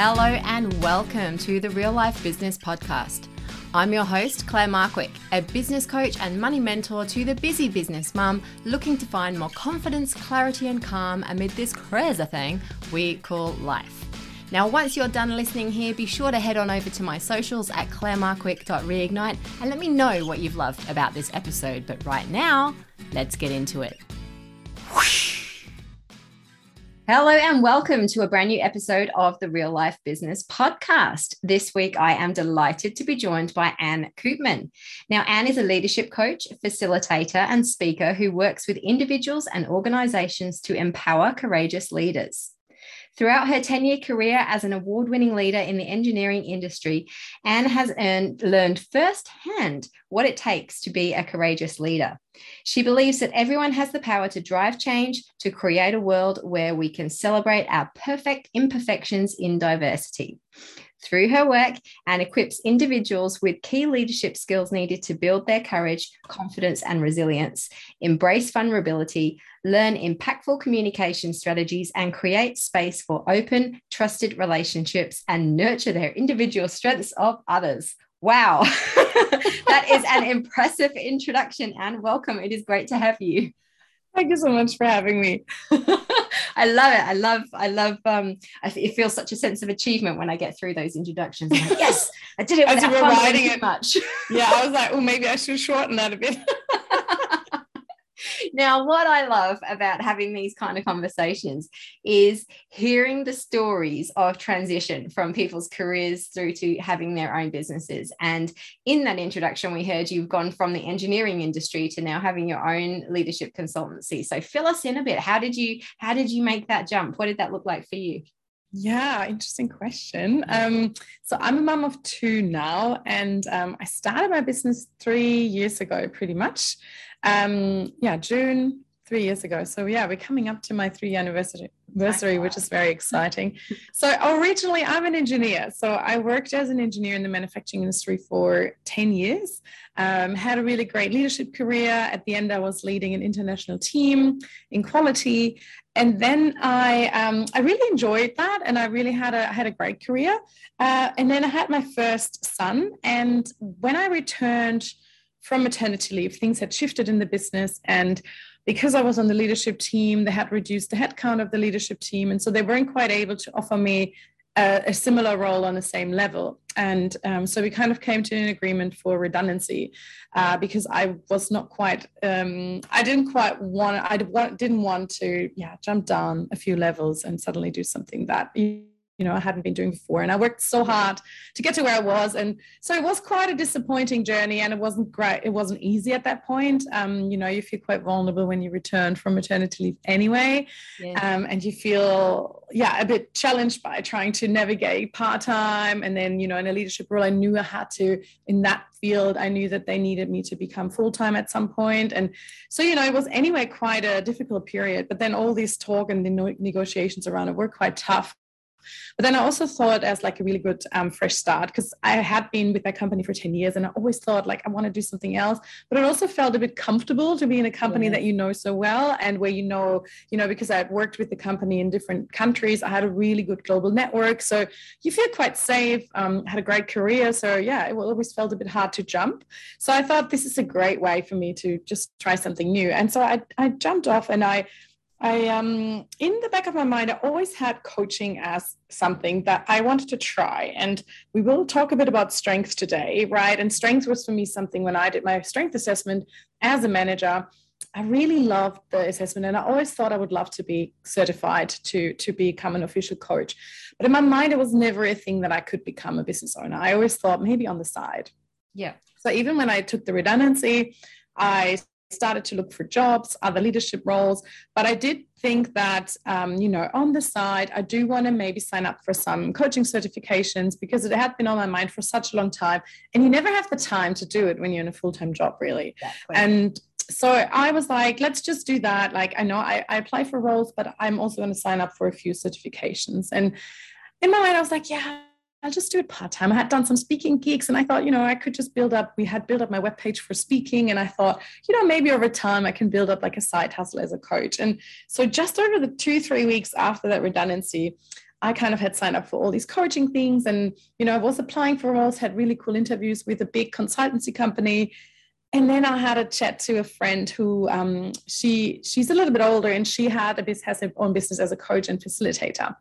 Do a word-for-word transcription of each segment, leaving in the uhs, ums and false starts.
Hello and welcome to the Real Life Business Podcast. I'm your host, Claire Markwick, a business coach and money mentor to the busy business mum looking to find more confidence, clarity and calm amid this crazy thing we call life. Now, once you're done listening here, be sure to head on over to my socials at claire markwick dot reignite and let me know what you've loved about this episode. But right now, let's get into it. Hello and welcome to a brand new episode of the Real Life Business Podcast. This week, I am delighted to be joined by Anne Koopman. Now, Anne is a leadership coach, facilitator, and speaker who works with individuals and organizations to empower courageous leaders. Throughout her ten-year career as an award-winning leader in the engineering industry, Anne has earned, learned firsthand what it takes to be a courageous leader. She believes that everyone has the power to drive change, to create a world where we can celebrate our perfect imperfections in diversity. Through her work, Anne equips individuals with key leadership skills needed to build their courage, confidence, and resilience, embrace vulnerability, learn impactful communication strategies, and create space for open, trusted relationships and nurture their individual strengths of others. Wow, that is an impressive introduction, Anne. Welcome. It is great to have you. Thank you so much for having me. I love it. I love, I love, um, I th- it feels such a sense of achievement when I get through those introductions. I'm like, yes, I did it without writing it much. Yeah, I was like, oh, maybe I should shorten that a bit. Now, what I love about having these kind of conversations is hearing the stories of transition from people's careers through to having their own businesses. And in that introduction, we heard you've gone from the engineering industry to now having your own leadership consultancy. So fill us in a bit. How did you, how did you make that jump? What did that look like for you? Yeah, interesting question. Um, so I'm a mum of two now, and um, I started my business three years ago, pretty much. Um, yeah, June, three years ago. So yeah, we're coming up to my three-year anniversary, anniversary which is very exciting. So originally, I'm an engineer. So I worked as an engineer in the manufacturing industry for ten years, um, had a really great leadership career. At the end, I was leading an international team in quality. And then I um, I really enjoyed that, and I really had a had a great career. Uh, and then I had my first son, and when I returned from maternity leave, things had shifted in the business, and because I was on the leadership team, they had reduced the headcount of the leadership team, and so they weren't quite able to offer me a, a similar role on the same level. And um, so we kind of came to an agreement for redundancy uh, because I was not quite, um, I didn't quite want, I didn't want to, yeah, jump down a few levels and suddenly do something that, you know, I hadn't been doing before. And I worked so hard to get to where I was. And so it was quite a disappointing journey, and it wasn't great. It wasn't easy at that point. Um, you know, you feel quite vulnerable when you return from maternity leave anyway. Yeah. Um, and you feel, yeah, a bit challenged by trying to navigate part-time. And then, you know, in a leadership role, I knew I had to, in that field, I knew that they needed me to become full-time at some point. And so, you know, it was anyway quite a difficult period, but then all this talk and the no- negotiations around it were quite tough. But then I also saw it as like a really good um, fresh start, because I had been with my company for ten years, and I always thought like I want to do something else. But it also felt a bit comfortable to be in a company yeah. that you know so well, and where you know, you know, because I had worked with the company in different countries, I had a really good global network. So you feel quite safe, um, had a great career. So yeah, it always felt a bit hard to jump. So I thought this is a great way for me to just try something new. And so I, I jumped off, and I I um in the back of my mind, I always had coaching as something that I wanted to try. And we will talk a bit about strengths today, right? And strengths was for me something when I did my strength assessment as a manager. I really loved the assessment, and I always thought I would love to be certified to, to become an official coach. But in my mind, it was never a thing that I could become a business owner. I always thought maybe on the side. Yeah. So even when I took the redundancy, I started to look for jobs, other leadership roles, but I did think that, um, you know, on the side, I do want to maybe sign up for some coaching certifications, because it had been on my mind for such a long time, and you never have the time to do it when you're in a full-time job, really. Exactly. And so I was like, let's just do that. Like, I know I, I apply for roles, but I'm also going to sign up for a few certifications. And in my mind, I was like, yeah, I'll just do it part-time. I had done some speaking gigs, and I thought, you know, I could just build up, we had built up my webpage for speaking, and I thought, you know, maybe over time I can build up like a side hustle as a coach. And so just over the two, three weeks after that redundancy, I kind of had signed up for all these coaching things. And, you know, I was applying for roles, had really cool interviews with a big consultancy company. And then I had a chat to a friend who um, she she's a little bit older, and she had a business, has her own business as a coach and facilitator.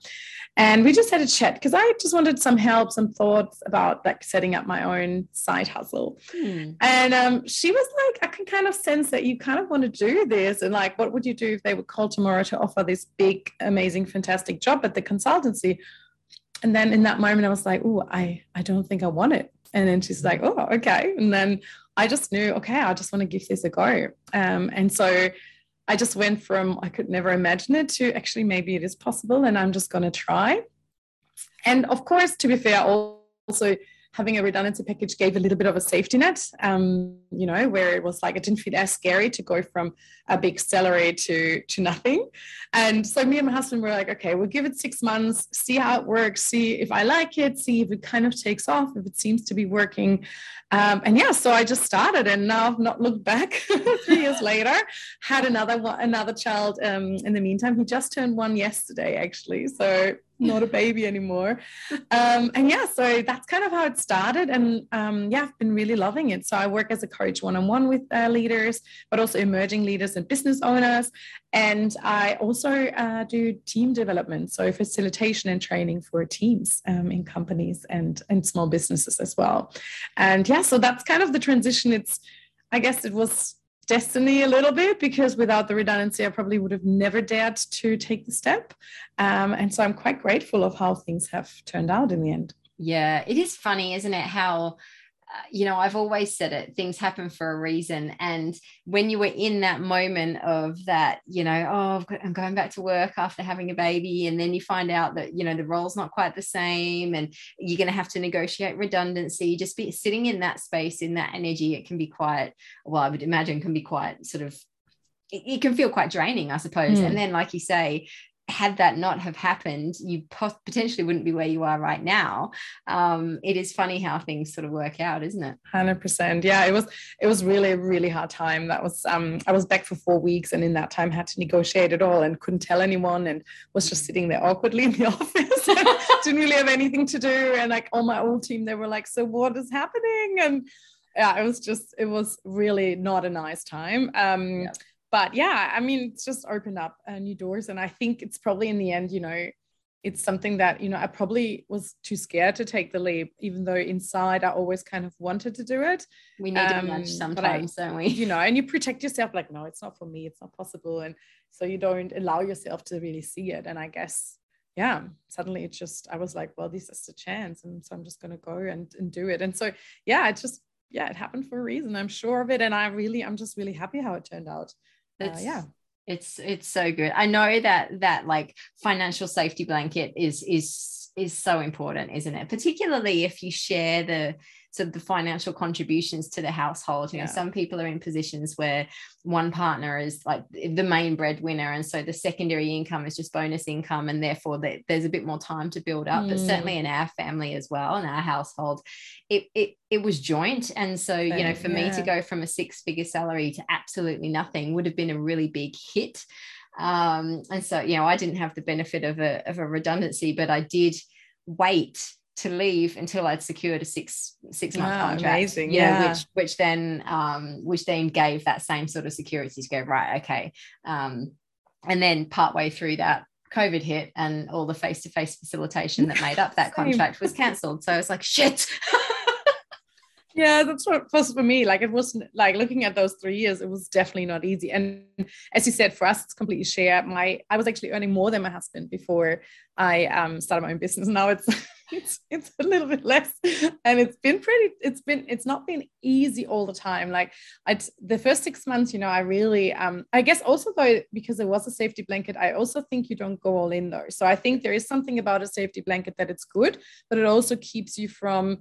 And we just had a chat because I just wanted some help, some thoughts about like setting up my own side hustle. Hmm. And um, she was like, I can kind of sense that you kind of want to do this. And like, what would you do if they would call tomorrow to offer this big, amazing, fantastic job at the consultancy? And then in that moment, I was like, oh, I, I don't think I want it. And then she's like, oh, okay. And then I just knew, okay, I just want to give this a go. Um, and so I just went from, I could never imagine it to actually maybe it is possible and I'm just going to try. And of course, to be fair, also having a redundancy package gave a little bit of a safety net, um, you know, where it was like, it didn't feel as scary to go from a big salary to, to nothing. And so me and my husband were like, okay, we'll give it six months, see how it works, see if I like it, see if it kind of takes off, if it seems to be working. Um, and yeah, so I just started and now I've not looked back. Three years later, had another, one, another child. Um, in the meantime, he just turned one yesterday, actually. So not a baby anymore. Um, and yeah, so that's kind of how it started. And um, yeah, I've been really loving it. So I work as a coach one-on-one with uh, leaders, but also emerging leaders and business owners. And I also uh, do team development. So facilitation and training for teams um, in companies and, and small businesses as well. And yeah, so that's kind of the transition. It's, I guess it was destiny a little bit, because without the redundancy, I probably would have never dared to take the step. Um, and so I'm quite grateful of how things have turned out in the end. Yeah, it is funny, isn't it? How, uh, you know, I've always said it, things happen for a reason. And when you were in that moment of that, you know, oh, I'm going back to work after having a baby. And then you find out that, you know, the role's not quite the same and you're going to have to negotiate redundancy. Just be sitting in that space, in that energy, it can be quite, well, I would imagine can be quite sort of, it, it can feel quite draining, I suppose. Mm. And then, like you say, had that not have happened, you potentially wouldn't be where you are right now. Um, it is funny how things sort of work out, isn't it? one hundred percent. Yeah, it was it was really, really hard time. That was um, I was back for four weeks and in that time had to negotiate it all and couldn't tell anyone and was just sitting there awkwardly in the office and didn't really have anything to do. And like all my old team, they were like, so what is happening? And yeah, it was just, it was really not a nice time. Um, yeah. But yeah, I mean, it's just opened up uh, new doors. And I think it's probably in the end, you know, it's something that, you know, I probably was too scared to take the leap, even though inside I always kind of wanted to do it. We need um, to nudge sometimes, I, don't we? You know, and you protect yourself like, no, it's not for me. It's not possible. And so you don't allow yourself to really see it. And I guess, yeah, suddenly it just, I was like, well, this is the chance. And so I'm just going to go and, and do it. And so, yeah, it just, yeah, it happened for a reason. I'm sure of it. And I really, I'm just really happy how it turned out. That's, uh, yeah, it's it's so good. I know that that like financial safety blanket is is is so important, isn't it? Particularly if you share the sort of the financial contributions to the household. You yeah. know, some people are in positions where one partner is like the main breadwinner, and so the secondary income is just bonus income, and therefore the, there's a bit more time to build up. Mm. But certainly in our family as well, in our household, it it it was joint, and so, so you know, for yeah. me to go from a six-figure salary to absolutely nothing would have been a really big hit. Um, and so, you know, I didn't have the benefit of a of a redundancy, but I did wait to leave until I'd secured a six six month wow, contract, amazing. You know, yeah, which which then um, which then gave that same sort of security to go right, okay. Um, and then partway through that, COVID hit, and all the face to face facilitation that made up that contract was cancelled. So I was like, shit. Yeah, that's what it was for me. Like, it wasn't like looking at those three years, it was definitely not easy. And as you said, for us, it's completely shared. My, I was actually earning more than my husband before I um, started my own business. Now it's, it's, it's a little bit less, and it's been pretty, it's been, it's not been easy all the time. Like I, the first six months, you know, I really, um, I guess also though, because it was a safety blanket, I also think you don't go all in though. So I think there is something about a safety blanket that it's good, but it also keeps you from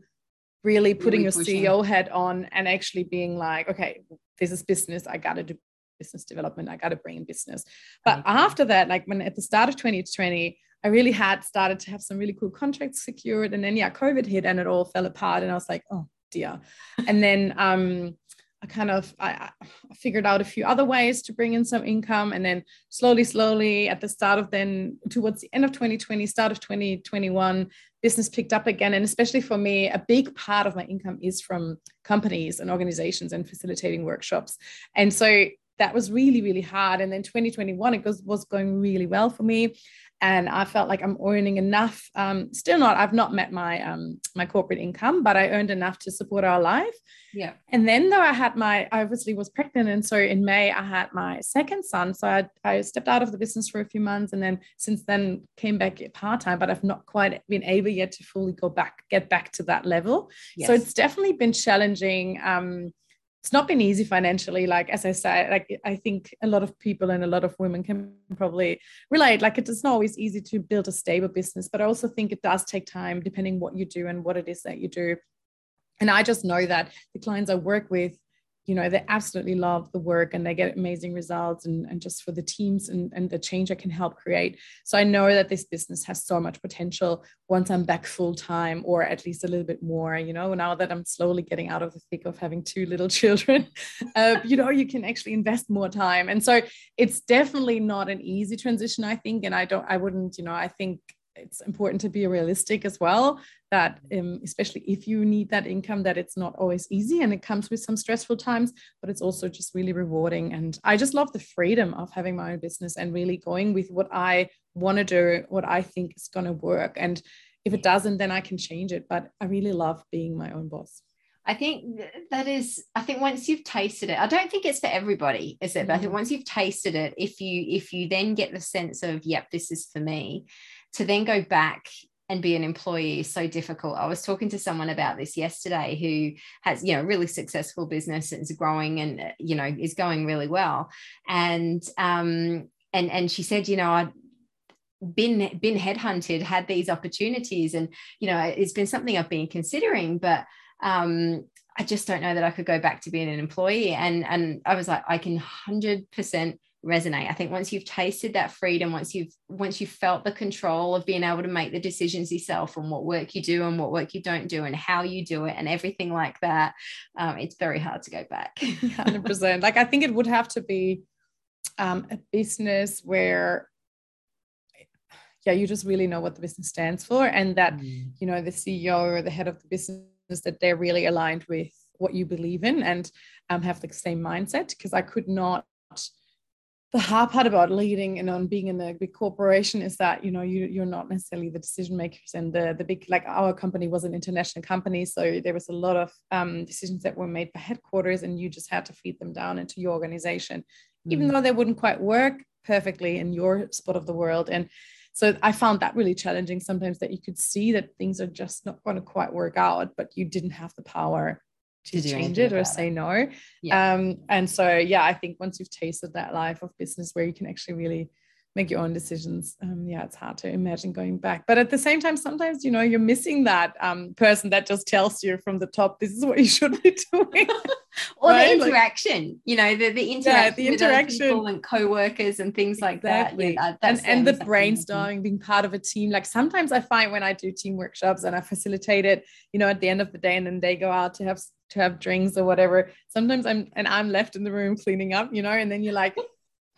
really putting really your C E O hat on and actually being like, okay, this is business. I got to do business development. I got to bring in business. But okay. after that, like when at the start of twenty twenty, I really had started to have some really cool contracts secured. And then yeah, COVID hit and it all fell apart. And I was like, oh dear. And then um, I I kind of I, I figured out a few other ways to bring in some income. And then slowly, slowly at the start of then towards the end of twenty twenty, start of twenty twenty-one, business picked up again. And especially for me, a big part of my income is from companies and organizations and facilitating workshops. And so that was really, really hard. And then twenty twenty-one, it was, was going really well for me. And I felt like I'm earning enough. Um, still not, I've not met my um, my corporate income, but I earned enough to support our life. Yeah. And then though I had my, I obviously was pregnant. And so in May, I had my second son. So I, I stepped out of the business for a few months. And then since then came back part-time, but I've not quite been able yet to fully go back, get back to that level. Yes. So it's definitely been challenging. Um, It's not been easy financially. Like, as I said, like, I think a lot of people and a lot of women can probably relate. Like, it's not always easy to build a stable business, but I also think it does take time depending what you do and what it is that you do. And I just know that the clients I work with, you know, they absolutely love the work and they get amazing results, and, and just for the teams and, and the change I can help create. So I know that this business has so much potential once I'm back full time, or at least a little bit more, you know, now that I'm slowly getting out of the thick of having two little children, uh, you know, you can actually invest more time. And so it's definitely not an easy transition, I think. And I don't, I wouldn't, you know, I think it's important to be realistic as well, that um, especially if you need that income, that it's not always easy and it comes with some stressful times, but it's also just really rewarding. And I just love the freedom of having my own business and really going with what I want to do, what I think is going to work. And if it doesn't, then I can change it. But I really love being my own boss. I think that is, I think once you've tasted it, I don't think it's for everybody, is it? Mm-hmm. But I think once you've tasted it, if you, if you then get the sense of, yep, this is for me, to then go back and be an employee is so difficult. I was talking to someone about this yesterday who has, you know, really successful business and is growing and, you know, is going really well. And, um, and, and she said, you know, I, been been headhunted, had these opportunities, and you know, it's been something I've been considering, but um I just don't know that I could go back to being an employee. And and I was like, I can one hundred percent resonate. I think once you've tasted that freedom, once you've once you've felt the control of being able to make the decisions yourself on what work you do and what work you don't do and how you do it and everything like that, um, it's very hard to go back. one hundred percent. Like, I think it would have to be um a business where yeah, you just really know what the business stands for, and that, mm. you know, the C E O or the head of the business, that they're really aligned with what you believe in and um, have the same mindset. Because I could not, the hard part about leading and on being in a big corporation is that, you know, you, you're not necessarily the decision makers and the, the big, like our company was an international company. So there was a lot of um, decisions that were made by headquarters, and you just had to feed them down into your organization, mm. even though they wouldn't quite work perfectly in your spot of the world. And so I found that really challenging sometimes, that you could see that things are just not going to quite work out, but you didn't have the power to, to change it or say it. no. Yeah. Um, and so, yeah, I think once you've tasted that life of business where you can actually really make your own decisions, um, yeah, it's hard to imagine going back. But at the same time, sometimes, you know, you're missing that um, person that just tells you from the top, this is what you should be doing. Or right? the interaction, like, you know, the, the interaction, yeah, the interaction with people and co-workers and things like exactly. that. Yeah, that's and, and the brainstorming, being part of a team. Like sometimes I find when I do team workshops and I facilitate it, you know, at the end of the day, and then they go out to have to have drinks or whatever. Sometimes I'm and I'm left in the room cleaning up, you know, and then you're like,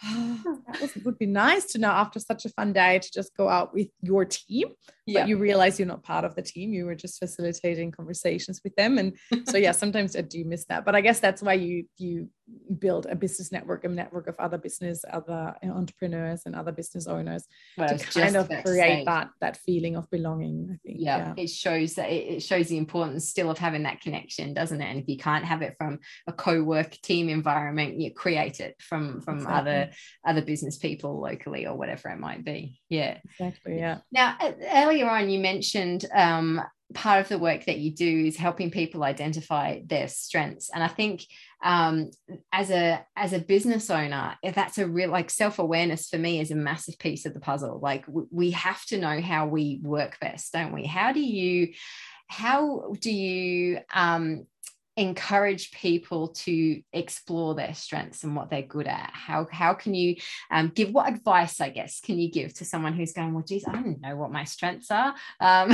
oh, that was, it would be nice to know after such a fun day to just go out with your team, yeah. but you realize you're not part of the team, you were just facilitating conversations with them. And so yeah, sometimes I do miss that, but I guess that's why you you build a business network, a network of other business other entrepreneurs and other business owners, well, to kind of that create same. that that feeling of belonging, I think. Yeah, yeah. It shows that it shows the importance still of having that connection, doesn't it? And if you can't have it from a co-work team environment, you create it from from exactly. other other business people locally or whatever it might be. Yeah, exactly. Yeah. Now, earlier on, you mentioned um, part of the work that you do is helping people identify their strengths, and I think um, as a as a business owner, that's a real like self-awareness for me is a massive piece of the puzzle. Like w- we have to know how we work best, don't we? How do you? How do you? Um, encourage people to explore their strengths and what they're good at? How how can you um, give, what advice, I guess, can you give to someone who's going, well, geez, I don't know what my strengths are. Um,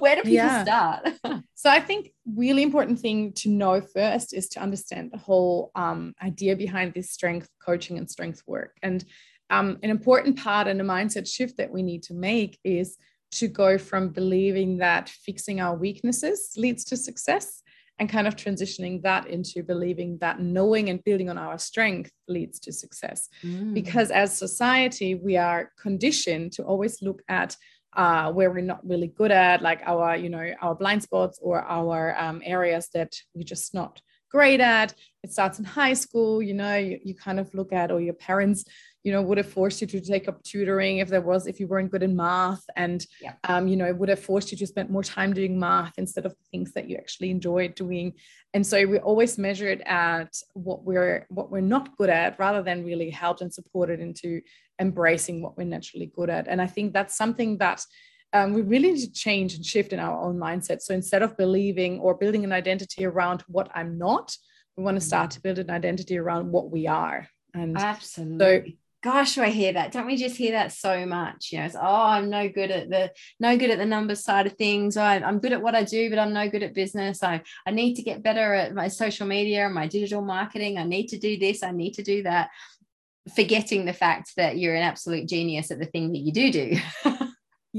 where do people yeah. start? So I think really important thing to know first is to understand the whole um, idea behind this strength coaching and strength work. And um, an important part and a mindset shift that we need to make is to go from believing that fixing our weaknesses leads to success and kind of transitioning that into believing that knowing and building on our strength leads to success. Mm. Because as society, we are conditioned to always look at uh, where we're not really good at, like our, you know, our blind spots or our um, areas that we're just not great at. It starts in high school, you know, you, you kind of look at, or your parents, you know, would have forced you to take up tutoring if there was, if you weren't good in math, and, yeah. um, you know, would have forced you to spend more time doing math instead of the things that you actually enjoyed doing. And so we always measure it at what we're, what we're not good at, rather than really helped and supported into embracing what we're naturally good at. And I think that's something that Um, we really need to change and shift in our own mindset. So instead of believing or building an identity around what I'm not, we want to start to build an identity around what we are. And absolutely. So, gosh, I hear that. Don't we just hear that so much? You know, it's, oh, I'm no good at the no good at the numbers side of things. I, I'm good at what I do, but I'm no good at business. I, I need to get better at my social media and my digital marketing. I need to do this. I need to do that. Forgetting the fact that you're an absolute genius at the thing that you do do.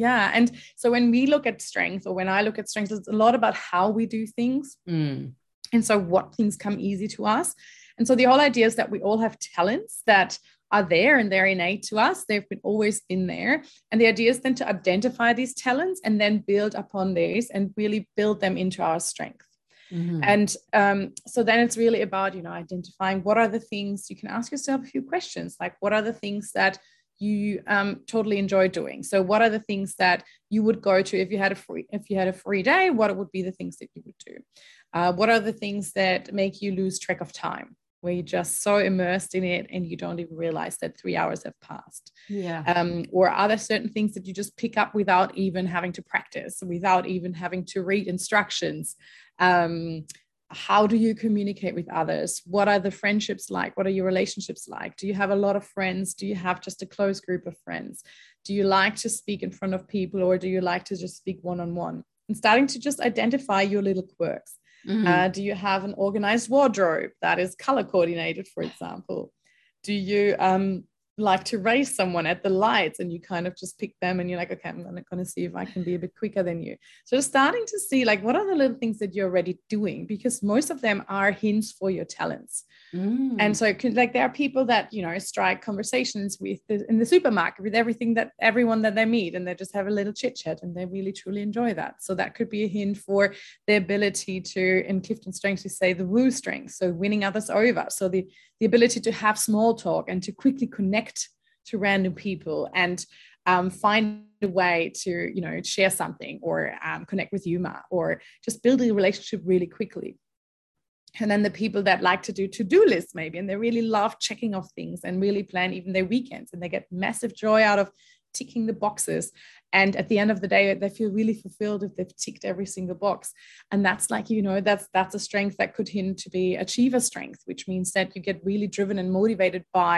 Yeah. And so when we look at strength, or when I look at strength, it's a lot about how we do things. Mm. And so what things come easy to us. And so the whole idea is that we all have talents that are there and they're innate to us. They've been always in there. And the idea is then to identify these talents and then build upon these and really build them into our strength. Mm-hmm. And um, so then it's really about, you know, identifying what are the things. You can ask yourself a few questions, like what are the things that you um, totally enjoy doing? So what are the things that you would go to if you had a free, if you had a free day? What would be the things that you would do? Uh, what are the things that make you lose track of time, where you're just so immersed in it and you don't even realize that three hours have passed? Yeah. Um, or are there certain things that you just pick up without even having to practice, without even having to read instructions? Um, how do you communicate with others? What are the friendships like? What are your relationships like? Do you have a lot of friends? Do you have just a close group of friends? Do you like to speak in front of people, or do you like to just speak one-on-one? And starting to just identify your little quirks. Mm-hmm. Uh, do you have an organized wardrobe that is color coordinated, for example? Do you um, like to race someone at the lights, and you kind of just pick them and you're like, okay, I'm going to see if I can be a bit quicker than you? So starting to see, like, what are the little things that you're already doing, because most of them are hints for your talents. Mm. And so it could, like, there are people that, you know, strike conversations with the, in the supermarket with everything that everyone that they meet, and they just have a little chit chat and they really truly enjoy that. So that could be a hint for their ability to, in CliftonStrengths we say the woo strength, so winning others over. So the the ability to have small talk and to quickly connect to random people and um, find a way to, you know, share something, or um, connect with humor, or just build a relationship really quickly. And then the people that like to do to-do lists maybe, and they really love checking off things and really plan even their weekends, and they get massive joy out of ticking the boxes. And at the end of the day, they feel really fulfilled if they've ticked every single box. And that's like, you know, that's that's a strength that could hint to be achiever strength, which means that you get really driven and motivated by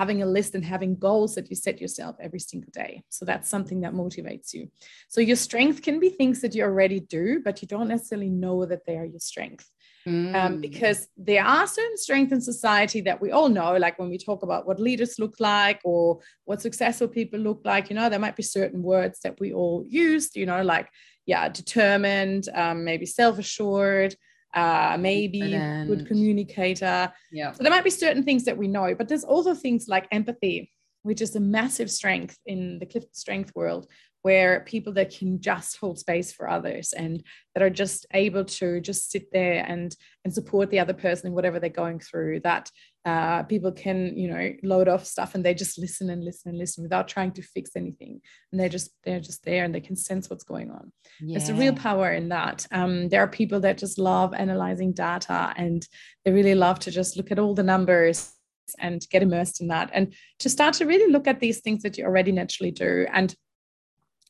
having a list and having goals that you set yourself every single day. So that's something that motivates you. So your strength can be things that you already do, but you don't necessarily know that they are your strength. Mm. Um, because there are certain strengths in society that we all know, like when we talk about what leaders look like or what successful people look like, you know, there might be certain words that we all use, you know, like, yeah, determined, um, maybe self-assured, uh, maybe Brilliant. Good communicator. Yeah. So there might be certain things that we know, but there's also things like empathy, which is a massive strength in the CliftonStrengths world, where people that can just hold space for others and that are just able to just sit there and, and support the other person in whatever they're going through, that uh, people can, you know, load off stuff and they just listen and listen and listen without trying to fix anything. And they're just, they're just there and they can sense what's going on. Yeah. There's a real power in that. Um, there are people that just love analyzing data, and they really love to just look at all the numbers and get immersed in that, and to start to really look at these things that you already naturally do, and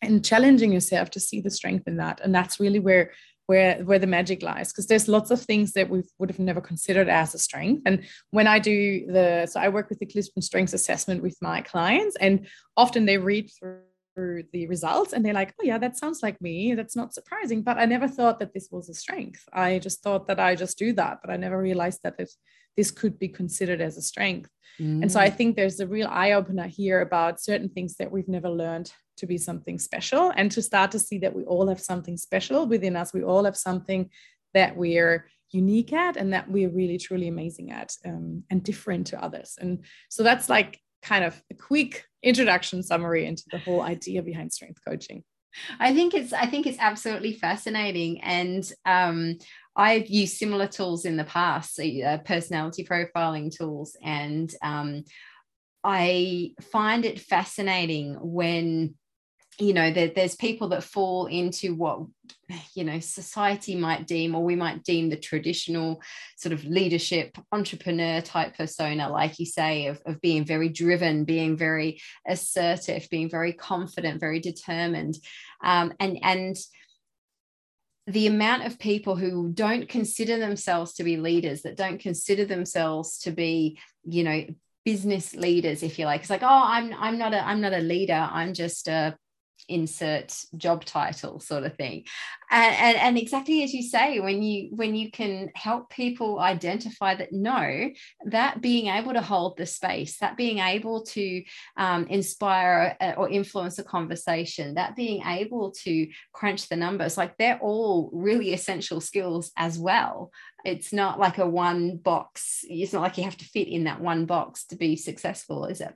and challenging yourself to see the strength in that. And that's really where where where the magic lies, because there's lots of things that we would have never considered as a strength. And when I do the, so I work with the CliftonStrengths assessment with my clients, and often they read through the results and they're like, oh yeah, that sounds like me, that's not surprising, but I never thought that this was a strength. I just thought that I just do that, but I never realized that this, this could be considered as a strength. Mm. And so I think there's a real eye-opener here about certain things that we've never learned to be something special, and to start to see that we all have something special within us. We all have something that we're unique at and that we're really truly amazing at, um, and different to others. And so that's like kind of a quick introduction summary into the whole idea behind strength coaching. I think it's I think it's absolutely fascinating, and um, I've used similar tools in the past, uh, personality profiling tools, and um, I find it fascinating when, you know, that there's people that fall into what, you know, society might deem, or we might deem, the traditional sort of leadership entrepreneur type persona, like you say, of, of being very driven, being very assertive, being very confident, very determined. Um, and, and the amount of people who don't consider themselves to be leaders, that don't consider themselves to be, you know, business leaders, if you like. It's like, oh, I'm, I'm not a, I'm not a leader. I'm just a, insert job title sort of thing. And, and and exactly as you say, when you when you can help people identify that, no, that being able to hold the space, that being able to um, inspire a, or influence a conversation, that being able to crunch the numbers, like they're all really essential skills as well. It's not like a one box, it's not like you have to fit in that one box to be successful, is it?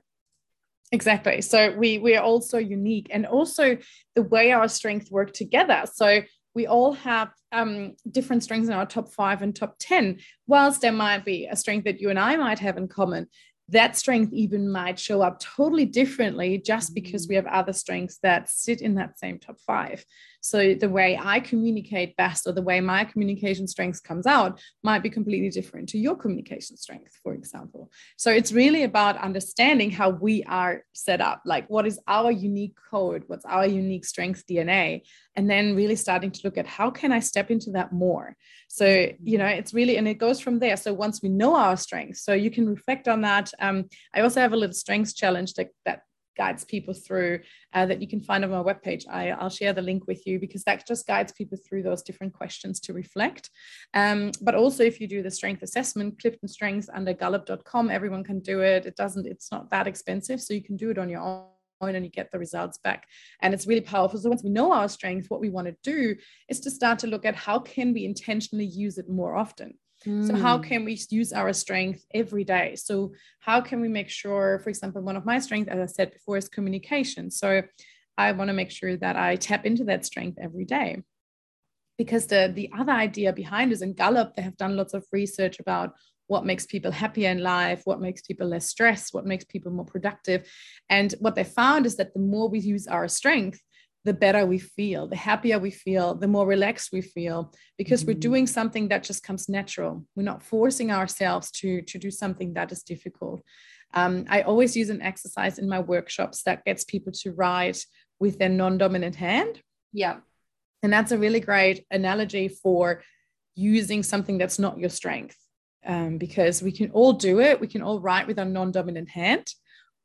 Exactly. So we we are all so unique, and also the way our strengths work together. So we all have um, different strengths in our top five and top ten. Whilst there might be a strength that you and I might have in common, that strength even might show up totally differently just because we have other strengths that sit in that same top five. So the way I communicate best, or the way my communication strength comes out, might be completely different to your communication strength, for example. So it's really about understanding how we are set up, like what is our unique code, what's our unique strength D N A, and then really starting to look at how can I step into that more. So, you know, it's really, and it goes from there. So once we know our strengths, so you can reflect on that. Um, I also have a little strengths challenge that, that guides people through uh, that you can find on my webpage. I, I'll share the link with you, because that just guides people through those different questions to reflect. Um, but also, if you do the strength assessment, CliftonStrengths under gallup dot com, everyone can do it. It doesn't, it's not that expensive. So you can do it on your own, and you get the results back, and it's really powerful. So once we know our strengths, what we want to do is to start to look at how can we intentionally use it more often. Mm. So how can we use our strength every day? So how can we make sure, for example, one of my strengths, as I said before, is communication. So I want to make sure that I tap into that strength every day, because the the other idea behind is, in Gallup, they have done lots of research about what makes people happier in life, what makes people less stressed, what makes people more productive. And what they found is that the more we use our strength, the better we feel, the happier we feel, the more relaxed we feel, because mm-hmm. we're doing something that just comes natural. We're not forcing ourselves to, to do something that is difficult. Um, I always use an exercise in my workshops that gets people to write with their non-dominant hand. Yeah. And that's a really great analogy for using something that's not your strength. Um, because we can all do it. We can all write with our non-dominant hand,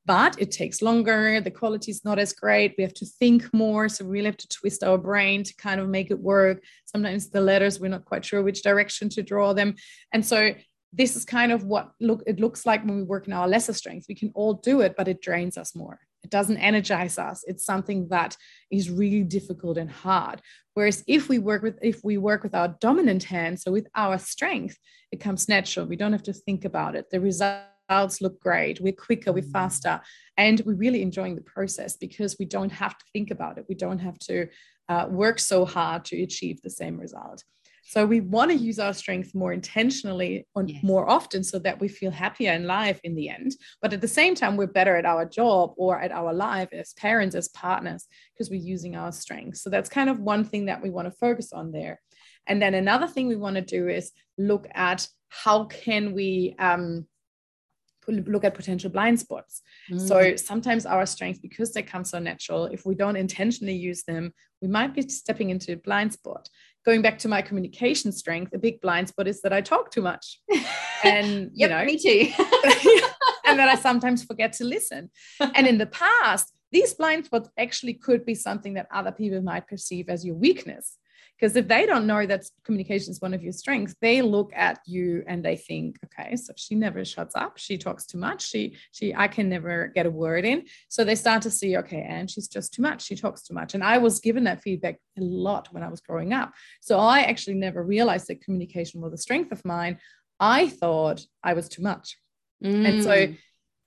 but it takes longer. The quality is not as great. We have to think more. So we really have to twist our brain to kind of make it work. Sometimes the letters, we're not quite sure which direction to draw them. And so this is kind of what look it looks like when we work in our lesser strengths. We can all do it, but it drains us more. It doesn't energize us. It's something that is really difficult and hard. Whereas if we work with, if we work with our dominant hand, so with our strength, it comes natural. We don't have to think about it. The results look great. We're quicker, we're faster, and we're really enjoying the process because we don't have to think about it. We don't have to uh, work so hard to achieve the same result. So we want to use our strength more intentionally and yes. more often, so that we feel happier in life in the end. But at the same time, we're better at our job or at our life as parents, as partners, because we're using our strengths. So that's kind of one thing that we want to focus on there. And then another thing we want to do is look at how can we um, look at potential blind spots. Mm. So sometimes our strengths, because they come so natural, if we don't intentionally use them, we might be stepping into a blind spot. Going back to my communication strength, a big blind spot is that I talk too much. And, yep, you know, me too. And that I sometimes forget to listen. And in the past, these blind spots actually could be something that other people might perceive as your weakness. Because if they don't know that communication is one of your strengths, they look at you and they think, okay, so she never shuts up. She talks too much. She, she, I can never get a word in. So they start to see, okay, Anne, she's just too much. She talks too much. And I was given that feedback a lot when I was growing up. So I actually never realized that communication was a strength of mine. I thought I was too much. Mm. And so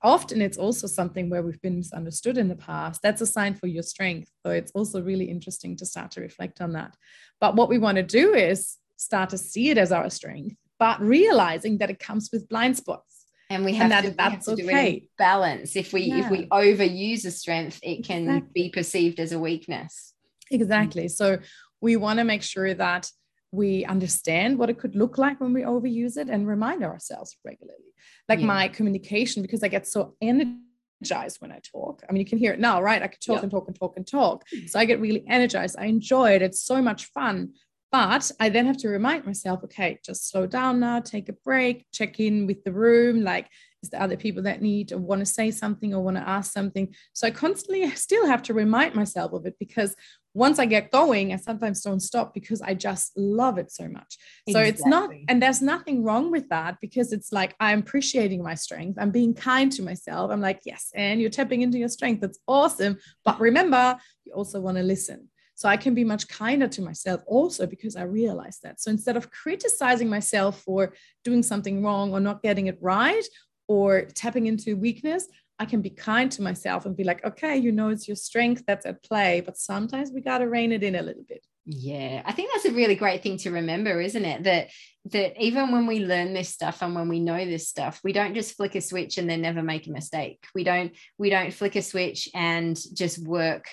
often it's also something where we've been misunderstood in the past. That's a sign for your strength. So it's also really interesting to start to reflect on that. But what we want to do is start to see it as our strength, but realizing that it comes with blind spots. And we have, and that, to, that's we have to do okay. it in balance. If we, yeah. if we overuse a strength, it can exactly. be perceived as a weakness. Exactly. So we want to make sure that we understand what it could look like when we overuse it and remind ourselves regularly. Like yeah. my communication, because I get so energized when I talk. I mean, you can hear it now, right? I could talk yeah. and talk and talk and talk. So I get really energized. I enjoy it. It's so much fun. But I then have to remind myself, okay, just slow down now, take a break, check in with the room. Like, is there other people that need or want to say something or want to ask something? So I constantly still have to remind myself of it, because once I get going, I sometimes don't stop because I just love it so much. Exactly. So it's not, and there's nothing wrong with that, because it's like, I'm appreciating my strength. I'm being kind to myself. I'm like, yes, and you're tapping into your strength. That's awesome. But remember, you also want to listen. So I can be much kinder to myself also, because I realize that. So instead of criticizing myself for doing something wrong or not getting it right or tapping into weakness, I can be kind to myself and be like, okay, you know, it's your strength that's at play, but sometimes we got to rein it in a little bit. Yeah. I think that's a really great thing to remember, isn't it? That, that even when we learn this stuff and when we know this stuff, we don't just flick a switch and then never make a mistake. We don't, we don't flick a switch and just work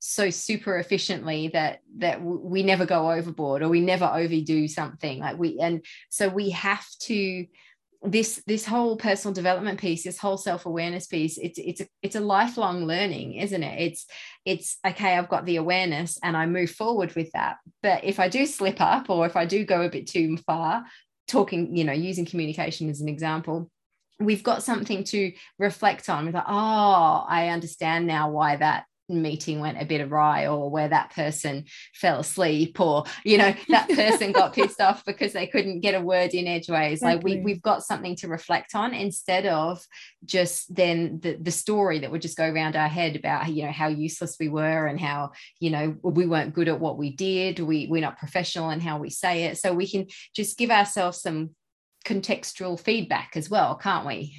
so super efficiently that that we never go overboard or we never overdo something. Like we, and so we have to, this this whole personal development piece, this whole self-awareness piece, it's it's a, it's a lifelong learning, isn't it? It's it's okay, I've got the awareness and I move forward with that. But if I do slip up, or if I do go a bit too far, talking, you know, using communication as an example, we've got something to reflect on. We're like, oh, I understand now why that meeting went a bit awry, or where that person fell asleep, or you know that person got pissed off because they couldn't get a word in edgeways. Like we, we've got something to reflect on, instead of just then the, the story that would just go around our head about, you know, how useless we were and how, you know, we weren't good at what we did, we we're not professional in how we say it. So we can just give ourselves some contextual feedback as well, can't we?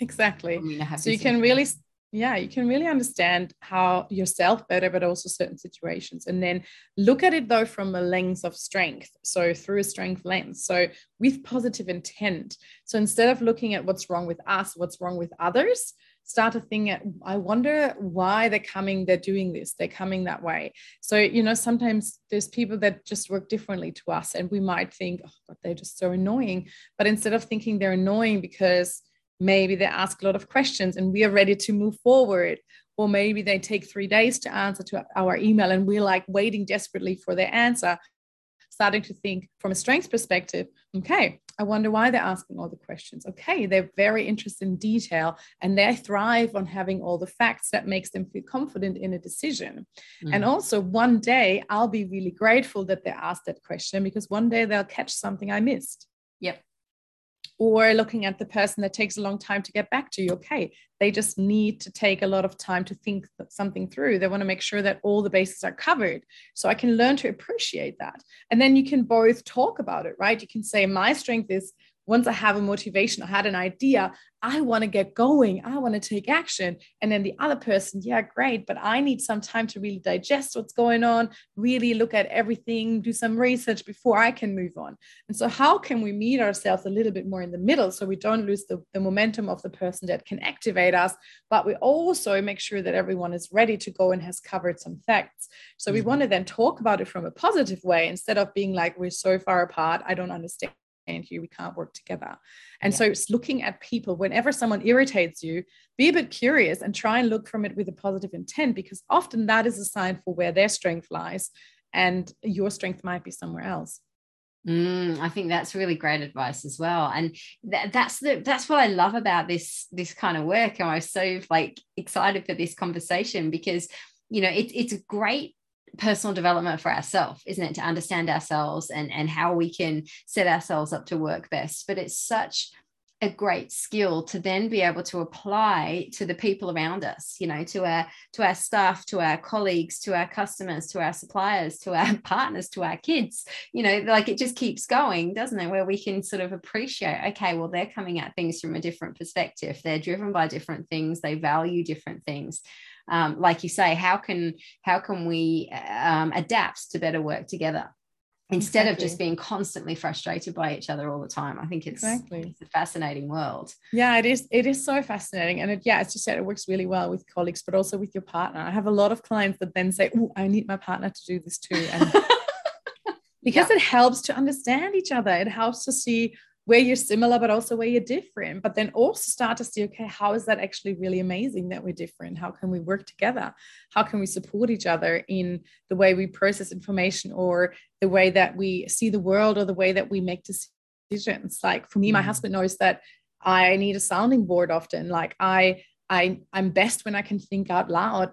Exactly. So you can really Yeah, you can really understand how yourself better, but also certain situations. And then look at it, though, from a lens of strength. So through a strength lens. So with positive intent. So instead of looking at what's wrong with us, what's wrong with others, start to think at, I wonder why they're coming, they're doing this, they're coming that way. So, you know, sometimes there's people that just work differently to us, and we might think, oh, but they're just so annoying. But instead of thinking they're annoying because maybe they ask a lot of questions and we are ready to move forward, or maybe they take three days to answer to our email and we're like waiting desperately for their answer, starting to think from a strengths perspective, okay, I wonder why they're asking all the questions. Okay, they're very interested in detail and they thrive on having all the facts that makes them feel confident in a decision. Mm. And also one day I'll be really grateful that they asked that question, because one day they'll catch something I missed. Yep. Or looking at the person that takes a long time to get back to you. Okay, they just need to take a lot of time to think something through. They want to make sure that all the bases are covered. So I can learn to appreciate that. And then you can both talk about it, right? You can say, my strength is, once I have a motivation, I had an idea, I want to get going, I want to take action. And then the other person, yeah, great, but I need some time to really digest what's going on, really look at everything, do some research before I can move on. And so how can we meet ourselves a little bit more in the middle, so we don't lose the, the momentum of the person that can activate us, but we also make sure that everyone is ready to go and has covered some facts. So we want to then talk about it from a positive way, instead of being like, we're so far apart, I don't understand here, we can't work together. And yeah. so it's looking at people. Whenever someone irritates you, be a bit curious and try and look from it with a positive intent, because often that is a sign for where their strength lies and your strength might be somewhere else. Mm, I think that's really great advice as well. And th- that's the that's what I love about this this kind of work. And I was so like excited for this conversation because, you know, it, it's a great personal development for ourselves, isn't it, to understand ourselves and and how we can set ourselves up to work best. But it's such a great skill to then be able to apply to the people around us, you know, to our to our staff, to our colleagues, to our customers, to our suppliers, to our partners, to our kids. You know, like it just keeps going, doesn't it, where we can sort of appreciate, okay, well, they're coming at things from a different perspective, they're driven by different things, they value different things. Um, like you say, how can how can we um, adapt to better work together instead exactly. of just being constantly frustrated by each other all the time? I think it's, exactly. it's a fascinating world. Yeah, it is. It is so fascinating. And it, yeah, as you said, it works really well with colleagues, but also with your partner. I have a lot of clients that then say, oh, I need my partner to do this too. And because yeah. it helps to understand each other. It helps to see where you're similar, but also where you're different, but then also start to see, okay, how is that actually really amazing that we're different? How can we work together? How can we support each other in the way we process information or the way that we see the world or the way that we make decisions? Like for me, my husband knows that I need a sounding board often. Like I, I, I'm best when I can think out loud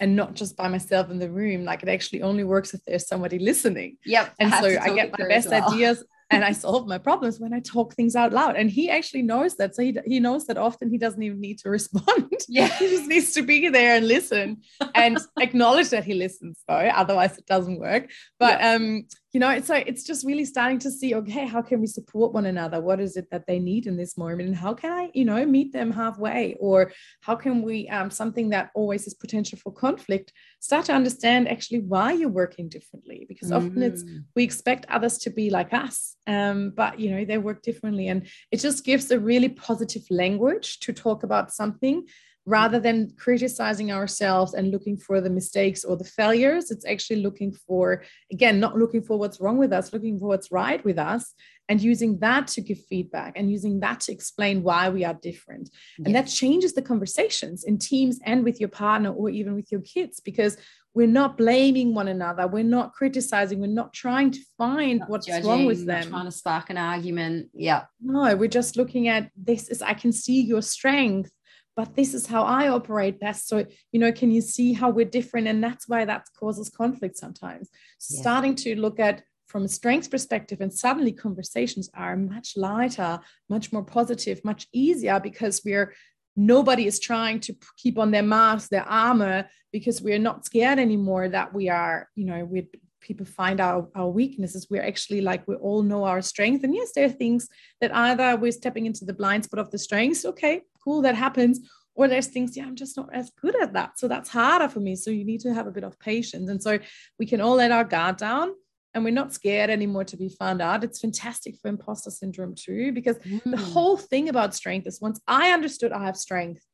and not just by myself in the room. Like it actually only works if there's somebody listening. Yep. And I so I get my best well. ideas and I solve my problems when I talk things out loud. And he actually knows that. So he, he knows that often he doesn't even need to respond. Yeah. He just needs to be there and listen and acknowledge that he listens though. Otherwise it doesn't work. But, yeah. um, you know, it's like, it's just really starting to see, okay, how can we support one another? What is it that they need in this moment? And how can I, you know, meet them halfway? Or how can we, um, something that always is potential for conflict, start to understand actually why you're working differently, because mm. often it's, we expect others to be like us. Um, but you know, they work differently, and it just gives a really positive language to talk about something rather than criticizing ourselves and looking for the mistakes or the failures. It's actually looking for, again, not looking for what's wrong with us, looking for what's right with us and using that to give feedback and using that to explain why we are different. Yes. And that changes the conversations in teams and with your partner or even with your kids, because we're not blaming one another. We're not criticizing. We're not trying to find not what's judging, wrong with them. Not trying to spark an argument. Yeah. No, we're just looking at this is, I can see your strength, but this is how I operate best. So, you know, can you see how we're different? And that's why that causes conflict sometimes. Yeah. Starting to look at from a strengths perspective, and suddenly conversations are much lighter, much more positive, much easier, because we're nobody is trying to keep on their mask, their armor, because we're not scared anymore that we are, you know, we people find our, our weaknesses. We're actually like, we all know our strength. And yes, there are things that either we're stepping into the blind spot of the strengths. Okay, cool, that happens. Or there's things, yeah, I'm just not as good at that. So that's harder for me. So you need to have a bit of patience. And so we can all let our guard down. And we're not scared anymore to be found out. It's fantastic for imposter syndrome too, because mm. the whole thing about strength is once I understood I have strength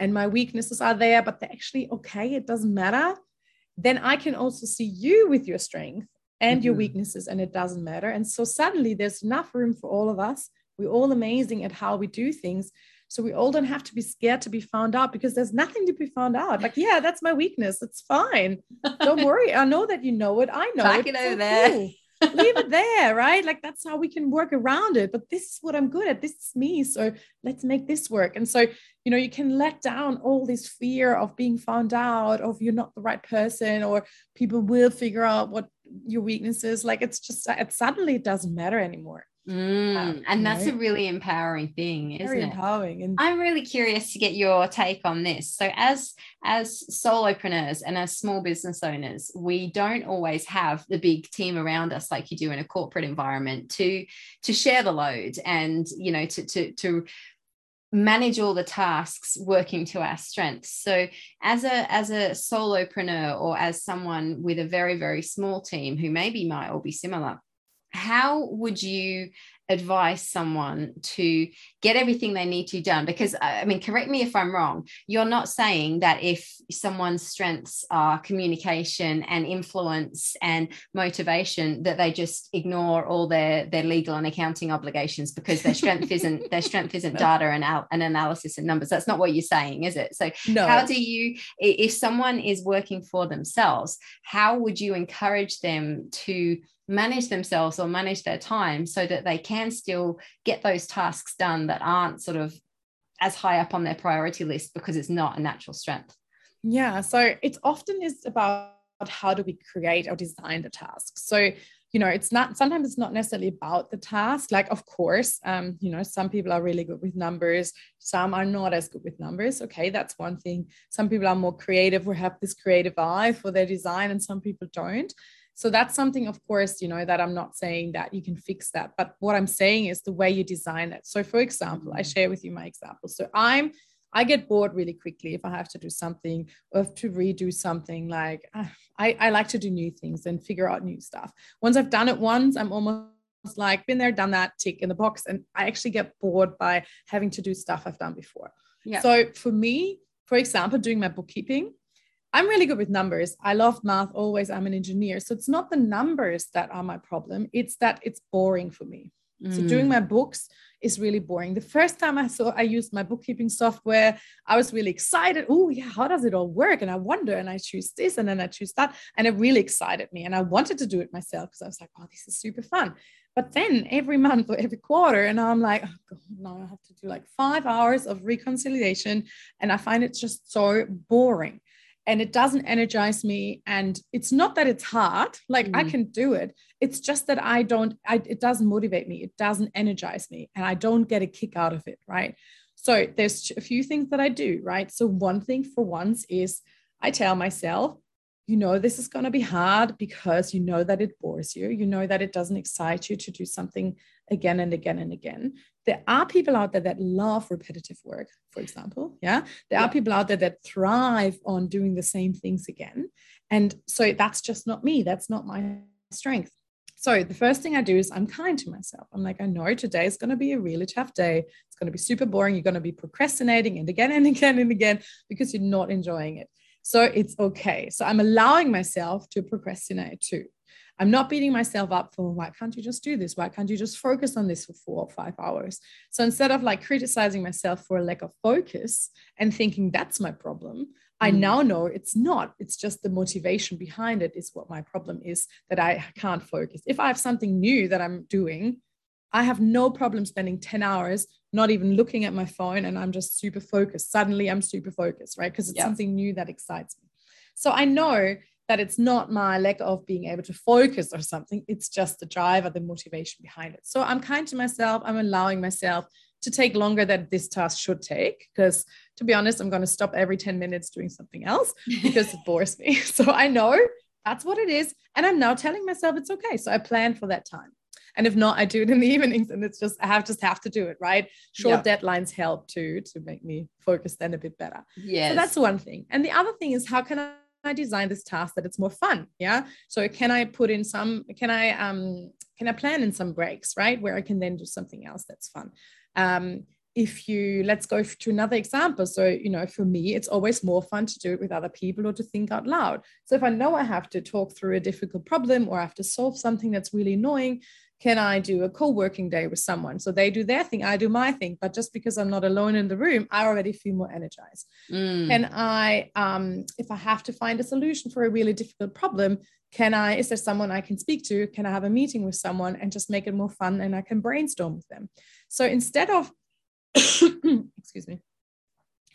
and my weaknesses are there, but they're actually okay, it doesn't matter. Then I can also see you with your strength and mm-hmm. your weaknesses, and it doesn't matter. And so suddenly there's enough room for all of us. We're all amazing at how we do things. So we all don't have to be scared to be found out, because there's nothing to be found out. Like, yeah, that's my weakness. It's fine. Don't worry. I know that you know it. I know Back it. it over there. Leave it there, right? Like that's how we can work around it. But this is what I'm good at. This is me. So let's make this work. And so, you know, you can let down all this fear of being found out, of you're not the right person, or people will figure out what your weakness is. Like it's just, it suddenly doesn't matter anymore. Mm, um, and that's know. a really empowering thing, isn't Very it? Empowering. And- I'm really curious to get your take on this. So as as solopreneurs and as small business owners, we don't always have the big team around us like you do in a corporate environment to to share the load and, you know, to to to manage all the tasks working to our strengths. So as a as a solopreneur or as someone with a very, very small team who maybe might all be similar, how would you advise someone to get everything they need to done? Because, I mean, correct me if I'm wrong, you're not saying that if someone's strengths are communication and influence and motivation, that they just ignore all their, their legal and accounting obligations because their strength isn't their strength isn't data and, al- and analysis and numbers. That's not what you're saying, is it? So no. How do you, if someone is working for themselves, how would you encourage them to manage themselves or manage their time so that they can still get those tasks done that aren't sort of as high up on their priority list because it's not a natural strength? Yeah, so it's often is about how do we create or design the task. So, you know, it's not, sometimes it's not necessarily about the task. Like, of course, um, you know, some people are really good with numbers. Some are not as good with numbers. Okay, that's one thing. Some people are more creative or have this creative eye for their design and some people don't. So that's something, of course, you know, that I'm not saying that you can fix that, but what I'm saying is the way you design that. So for example, I share with you my example. So I'm, I get bored really quickly if I have to do something or have to redo something. Like I, I like to do new things and figure out new stuff. Once I've done it once, I'm almost like been there, done that, tick in the box. And I actually get bored by having to do stuff I've done before. Yeah. So for me, for example, doing my bookkeeping, I'm really good with numbers. I love math always. I'm an engineer. So it's not the numbers that are my problem. It's that it's boring for me. Mm. So doing my books is really boring. The first time I saw, I used my bookkeeping software, I was really excited. Oh yeah, how does it all work? And I wonder, and I choose this and then I choose that. And it really excited me. And I wanted to do it myself because I was like, oh, this is super fun. But then every month or every quarter, and I'm like, oh God, now I have to do like five hours of reconciliation. And I find it just so boring. And it doesn't energize me. And it's not that it's hard, like mm. I can do it. It's just that I don't, I, it doesn't motivate me. It doesn't energize me. And I don't get a kick out of it, right? So there's a few things that I do, right? So one thing for once is I tell myself, you know, this is going to be hard because you know that it bores you. You know that it doesn't excite you to do something again and again and again. There are people out there that love repetitive work, for example. Yeah. There yeah. are people out there that thrive on doing the same things again. And so that's just not me. That's not my strength. So the first thing I do is I'm kind to myself. I'm like, I know today is going to be a really tough day. It's going to be super boring. You're going to be procrastinating and again and again and again because you're not enjoying it. So it's okay. So I'm allowing myself to procrastinate too. I'm not beating myself up for, why can't you just do this? Why can't you just focus on this for four or five hours? So instead of like criticizing myself for a lack of focus and thinking that's my problem, mm. I now know it's not. It's just the motivation behind it is what my problem is, that I can't focus. If I have something new that I'm doing, I have no problem spending ten hours, not even looking at my phone, and I'm just super focused. Suddenly I'm super focused, right? Because it's yeah. something new that excites me. So I know that it's not my lack of being able to focus or something. It's just the drive or the motivation behind it. So I'm kind to myself. I'm allowing myself to take longer than this task should take. Because to be honest, I'm going to stop every ten minutes doing something else because it bores me. So I know that's what it is. And I'm now telling myself it's okay. So I plan for that time. And if not, I do it in the evenings, and it's just, I have just have to do it, right? Short yep. deadlines help too, to make me focus then a bit better. Yeah. So that's one thing. And the other thing is, how can I, I design this task that it's more fun? Yeah. So can I put in some, can I, um, can I plan in some breaks, right? Where I can then do something else that's fun. Um, if you, let's go to another example. So, you know, for me, it's always more fun to do it with other people or to think out loud. So if I know I have to talk through a difficult problem or I have to solve something that's really annoying, can I do a co-working day with someone? So they do their thing, I do my thing. But just because I'm not alone in the room, I already feel more energized. Mm. Can I, um, if I have to find a solution for a really difficult problem, can I, is there someone I can speak to? Can I have a meeting with someone and just make it more fun and I can brainstorm with them? So instead of, excuse me.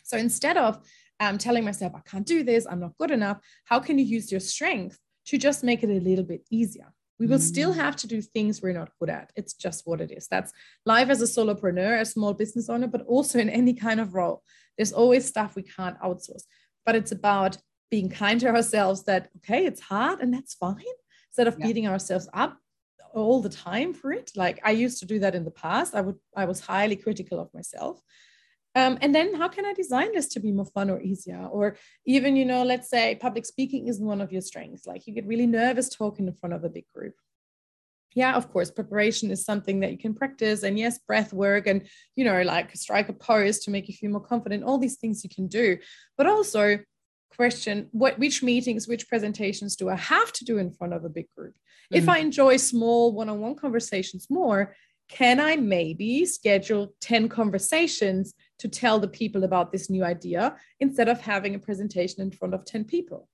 So instead of um, telling myself, I can't do this, I'm not good enough, how can you use your strength to just make it a little bit easier? We will still have to do things we're not good at. It's just what it is. That's life as a solopreneur, a small business owner, but also in any kind of role. There's always stuff we can't outsource. But it's about being kind to ourselves that, okay, it's hard and that's fine. Instead of yeah. beating ourselves up all the time for it. Like I used to do that in the past. I would, I was highly critical of myself. Um, and then how can I design this to be more fun or easier? Or even, you know, let's say public speaking isn't one of your strengths. Like you get really nervous talking in front of a big group. yeah, of course, preparation is something that you can practice. And yes, breath work and, you know, like strike a pose to make you feel more confident, all these things you can do. But also question what, which meetings, which presentations do I have to do in front of a big group? Mm-hmm. If I enjoy small one-on-one conversations more, can I maybe schedule ten conversations to tell the people about this new idea instead of having a presentation in front of ten people?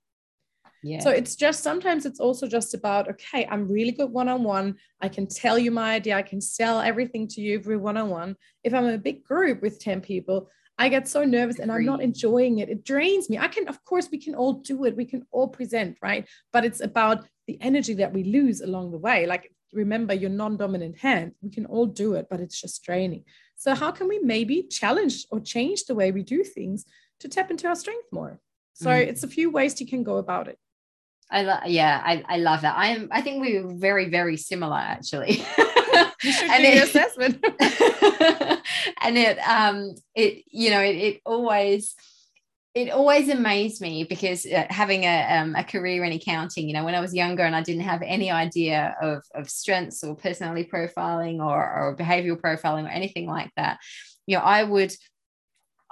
Yeah. So it's just, sometimes it's also just about, okay, I'm really good one-on-one. I can tell you my idea. I can sell everything to you every one-on-one. If I'm in a big group with ten people, I get so nervous and I'm not enjoying it. It drains me. I can, of course, we can all do it. We can all present, right? But it's about the energy that we lose along the way. Like, remember your non-dominant hand. We can all do it, but it's just draining. So how can we maybe challenge or change the way we do things to tap into our strength more? So mm. it's a few ways you can go about it. I love, yeah, I, I love that. I am. I think we were very, very similar, actually. You should and do it, your assessment. And it, um, it, you know, it, it always, it always amazed me because uh, having a um, a career in accounting, you know, when I was younger and I didn't have any idea of of strengths or personality profiling or, or behavioral profiling or anything like that, you know, I would.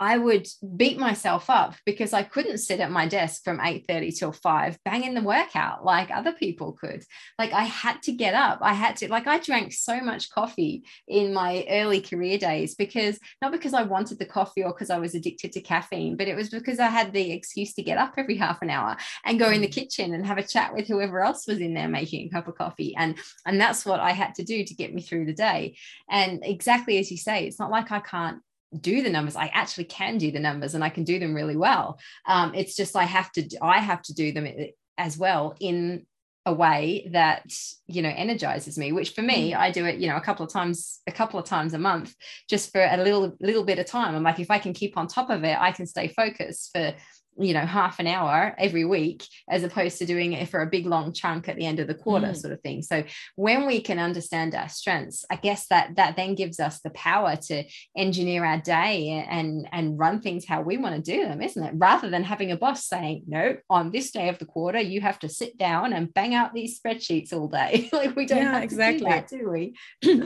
I would beat myself up because I couldn't sit at my desk from eight thirty till five banging the workout like other people could. Like I had to get up. I had to, like I drank so much coffee in my early career days because, not because I wanted the coffee or because I was addicted to caffeine, but it was because I had the excuse to get up every half an hour and go in the kitchen and have a chat with whoever else was in there making a cup of coffee. And, and that's what I had to do to get me through the day. And exactly as you say, it's not like I can't do the numbers. I actually can do the numbers and I can do them really well. Um, it's just, I have to, I have to do them as well in a way that, you know, energizes me, which for me, I do it, you know, a couple of times, a couple of times a month, just for a little, little bit of time. I'm like, if I can keep on top of it, I can stay focused for, you know, half an hour every week, as opposed to doing it for a big long chunk at the end of the quarter mm. sort of thing. So when we can understand our strengths, I guess that that then gives us the power to engineer our day and, and run things how we want to do them, isn't it? Rather than having a boss saying, no, on this day of the quarter, you have to sit down and bang out these spreadsheets all day. Like we don't yeah, have exactly. to do that, do we?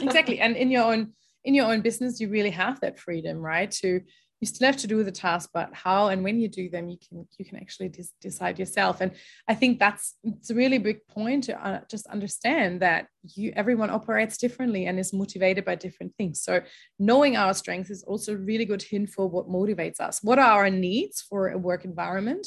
Exactly. And in your own, in your own business, you really have that freedom, right? To, you still have to do the task, but how and when you do them, you can you can actually dis- decide yourself. And I think that's it's a really big point to uh, just understand that you everyone operates differently and is motivated by different things. So knowing our strengths is also a really good hint for what motivates us. What are our needs for a work environment?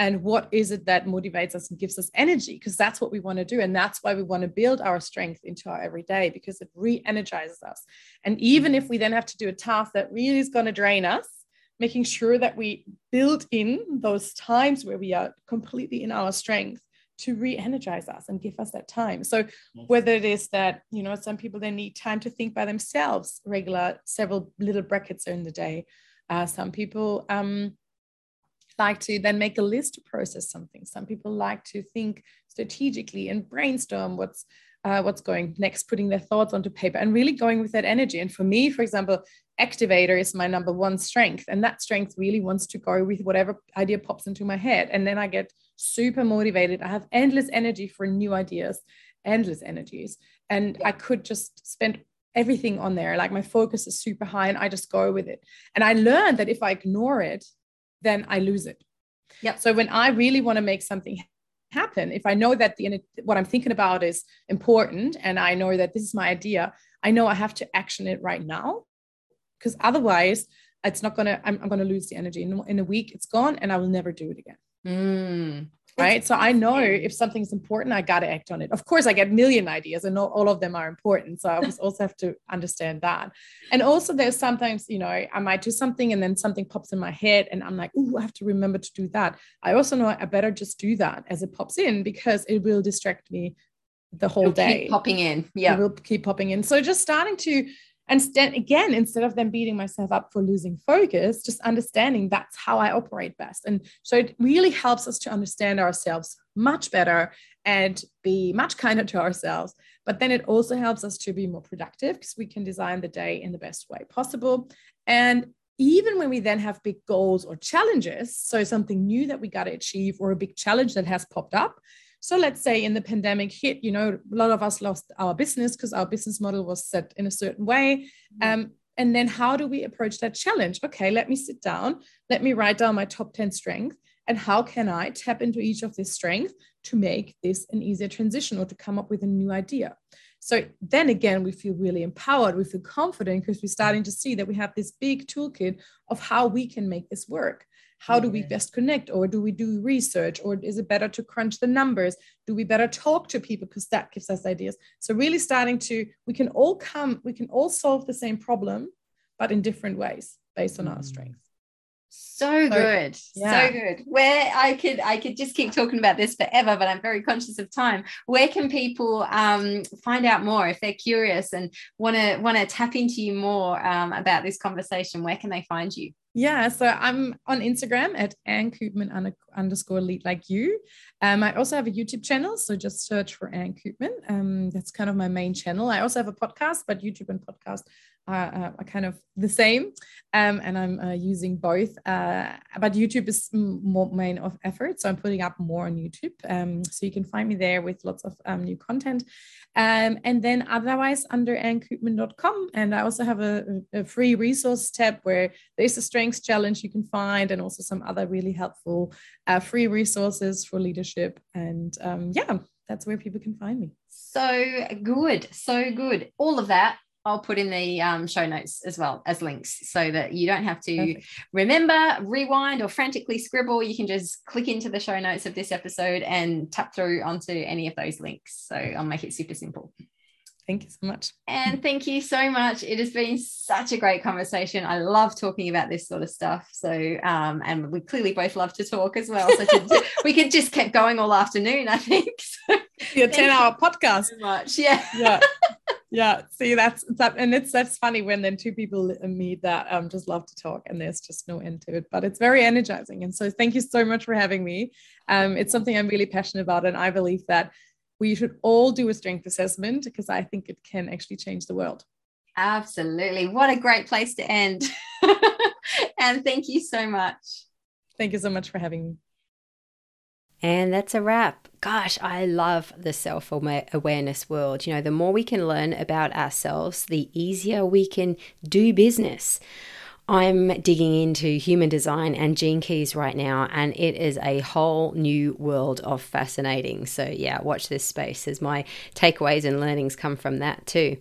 And what is it that motivates us and gives us energy? Because that's what we want to do. And that's why we want to build our strength into our everyday, because it re-energizes us. And even if we then have to do a task that really is going to drain us, making sure that we build in those times where we are completely in our strength to re-energize us and give us that time. So whether it is that, you know, some people, they need time to think by themselves, regular, several little brackets in the day. Uh, some people... Um, like to then make a list to process something. Some people like to think strategically and brainstorm what's uh, what's going next, putting their thoughts onto paper and really going with that energy. And for me, for example, activator is my number one strength. And that strength really wants to go with whatever idea pops into my head. And then I get super motivated. I have endless energy for new ideas, endless energies. And I could just spend everything on there. Like my focus is super high and I just go with it. And I learned that if I ignore it, then I lose it. Yeah. So when I really want to make something happen, if I know that the what I'm thinking about is important and I know that this is my idea, I know I have to action it right now, because otherwise it's not going to, I'm, I'm going to lose the energy. In, in a week, it's gone and I will never do it again. Mm. Right. So I know if something's important, I got to act on it. Of course, I get a million ideas and not all of them are important. So I also have to understand that. And also there's sometimes, you know, I might do something and then something pops in my head and I'm like, oh, I have to remember to do that. I also know I better just do that as it pops in, because it will distract me the whole It'll day. Keep popping in. Yeah. It will keep popping in. So just starting to, and st- again, instead of them beating myself up for losing focus, just understanding that's how I operate best. And so it really helps us to understand ourselves much better and be much kinder to ourselves. But then it also helps us to be more productive, because we can design the day in the best way possible. And even when we then have big goals or challenges, so something new that we got to achieve or a big challenge that has popped up, So let's say in the pandemic hit, you know, a lot of us lost our business because our business model was set in a certain way. Um, and then how do we approach that challenge? Okay, let me sit down. Let me write down my top ten strengths. And how can I tap into each of these strengths to make this an easier transition or to come up with a new idea? So then again, we feel really empowered. We feel confident because we're starting to see that we have this big toolkit of how we can make this work. How do we best connect? Or do we do research? Or is it better to crunch the numbers? Do we better talk to people? Because that gives us ideas. So really starting to, we can all come, we can all solve the same problem, but in different ways based on our strengths. So, so good. Yeah. So good. Where I could I could just keep talking about this forever, but I'm very conscious of time. Where can people um, find out more if they're curious and want to want to tap into you more um, about this conversation? Where can they find you? Yeah, so I'm on Instagram at Anne Koopman underscore lead like you. Um, I also have a YouTube channel, so just search for Anne Koopman. Um, that's kind of my main channel. I also have a podcast, but YouTube and podcast are, uh, are kind of the same, um, and I'm uh, using both. Uh, but YouTube is more main of effort, so I'm putting up more on YouTube. Um, so you can find me there with lots of um, new content. Um, and then otherwise under anne koopman dot com, and I also have a, a free resource tab where there's a strength challenge you can find, and also some other really helpful uh, free resources for leadership. And um, yeah, that's where people can find me. So good. So good. All of that I'll put in the um, show notes as well as links, so that you don't have to Perfect. remember, rewind, or frantically scribble. You can just click into the show notes of this episode and tap through onto any of those links. So I'll make it super simple. Thank you so much. And thank you so much. It has been such a great conversation. I love talking about this sort of stuff. So, um, and we clearly both love to talk as well. So to, we could just keep going all afternoon, I think. So, your ten-hour podcast. So much, yeah. Yeah. Yeah. See, that's that, and it's that's funny when then two people meet that um, just love to talk, and there's just no end to it. But it's very energizing. And so, thank you so much for having me. Um, it's something I'm really passionate about, and I believe that we should all do a strength assessment, because I think it can actually change the world. Absolutely. What a great place to end. And thank you so much. Thank you so much for having me. And that's a wrap. Gosh, I love the self-awareness world. You know, the more we can learn about ourselves, the easier we can do business. I'm digging into human design and gene keys right now, and it is a whole new world of fascinating. So yeah, watch this space as my takeaways and learnings come from that too.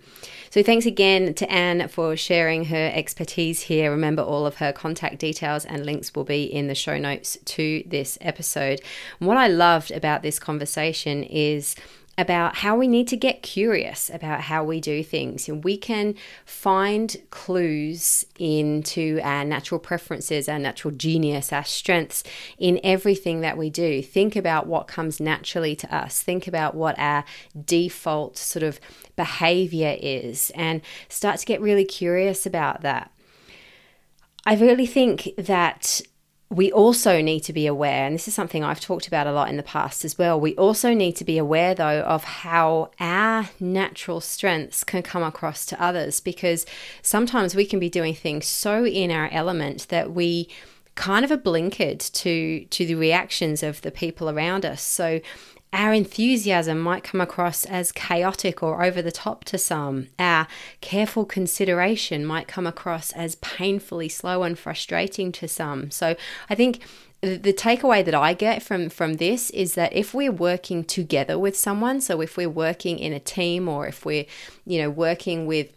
So thanks again to Anne for sharing her expertise here. Remember, all of her contact details and links will be in the show notes to this episode. And what I loved about this conversation is about how we need to get curious about how we do things. And we can find clues into our natural preferences, our natural genius, our strengths in everything that we do. Think about what comes naturally to us. Think about what our default sort of behavior is, and start to get really curious about that. I really think that we also need to be aware, and this is something I've talked about a lot in the past as well, we also need to be aware though of how our natural strengths can come across to others, because sometimes we can be doing things so in our element that we kind of are blinkered to, to the reactions of the people around us. So our enthusiasm might come across as chaotic or over the top to some. Our careful consideration might come across as painfully slow and frustrating to some. So I think the takeaway that I get from, from this is that if we're working together with someone, so if we're working in a team, or if we're, you know, working with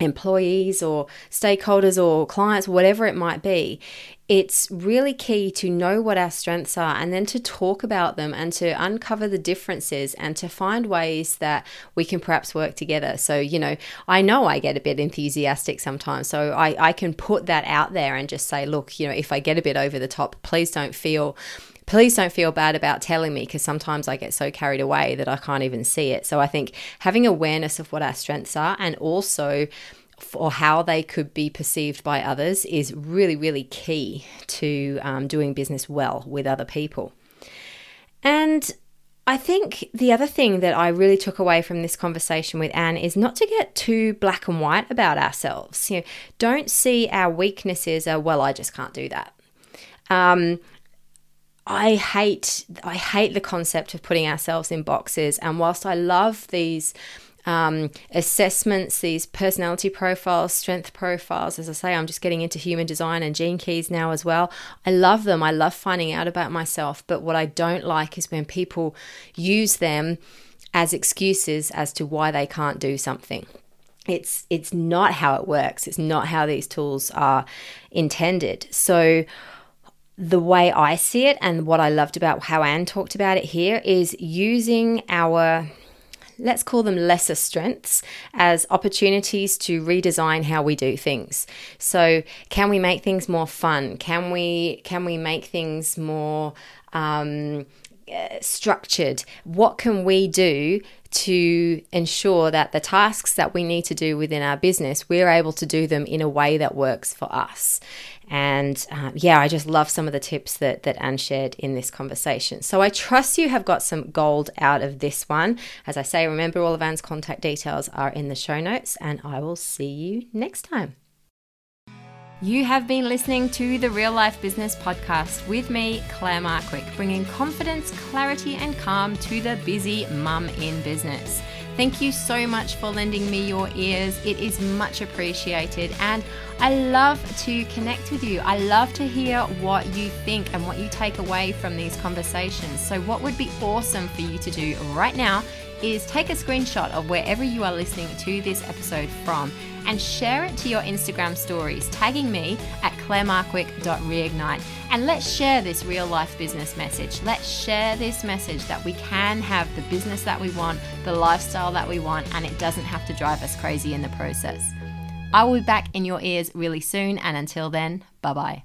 employees or stakeholders or clients, whatever it might be, it's really key to know what our strengths are, and then to talk about them and to uncover the differences and to find ways that we can perhaps work together. So, you know, I know I get a bit enthusiastic sometimes, so I, I can put that out there and just say, look, you know, if I get a bit over the top, please don't feel Please don't feel bad about telling me, because sometimes I get so carried away that I can't even see it. So I think having awareness of what our strengths are, and also for how they could be perceived by others, is really, really key to um, doing business well with other people. And I think the other thing that I really took away from this conversation with Anne is not to get too black and white about ourselves. You know, don't see our weaknesses as, well, I just can't do that. Um I hate I hate the concept of putting ourselves in boxes. And whilst I love these um, assessments, these personality profiles, strength profiles, as I say, I'm just getting into human design and gene keys now as well. I love them. I love finding out about myself. But what I don't like is when people use them as excuses as to why they can't do something. It's it's not how it works. It's not how these tools are intended. So the way I see it, and what I loved about how Anne talked about it here, is using our, let's call them lesser strengths, as opportunities to redesign how we do things. So can we make things more fun? Can we can we make things more um, structured? What can we do to ensure that the tasks that we need to do within our business, we're able to do them in a way that works for us? And uh, yeah, I just love some of the tips that, that Anne shared in this conversation. So I trust you have got some gold out of this one. As I say, remember all of Anne's contact details are in the show notes, and I will see you next time. You have been listening to the Real Life Business Podcast with me, Claire Markwick, bringing confidence, clarity, and calm to the busy mum in business. Thank you so much for lending me your ears. It is much appreciated, and I love to connect with you. I love to hear what you think and what you take away from these conversations. So what would be awesome for you to do right now is take a screenshot of wherever you are listening to this episode from and share it to your Instagram stories, tagging me at claire markwick dot reignite. And let's share this real life business message. Let's share this message that we can have the business that we want, the lifestyle that we want, and it doesn't have to drive us crazy in the process. I will be back in your ears really soon, and until then, bye-bye.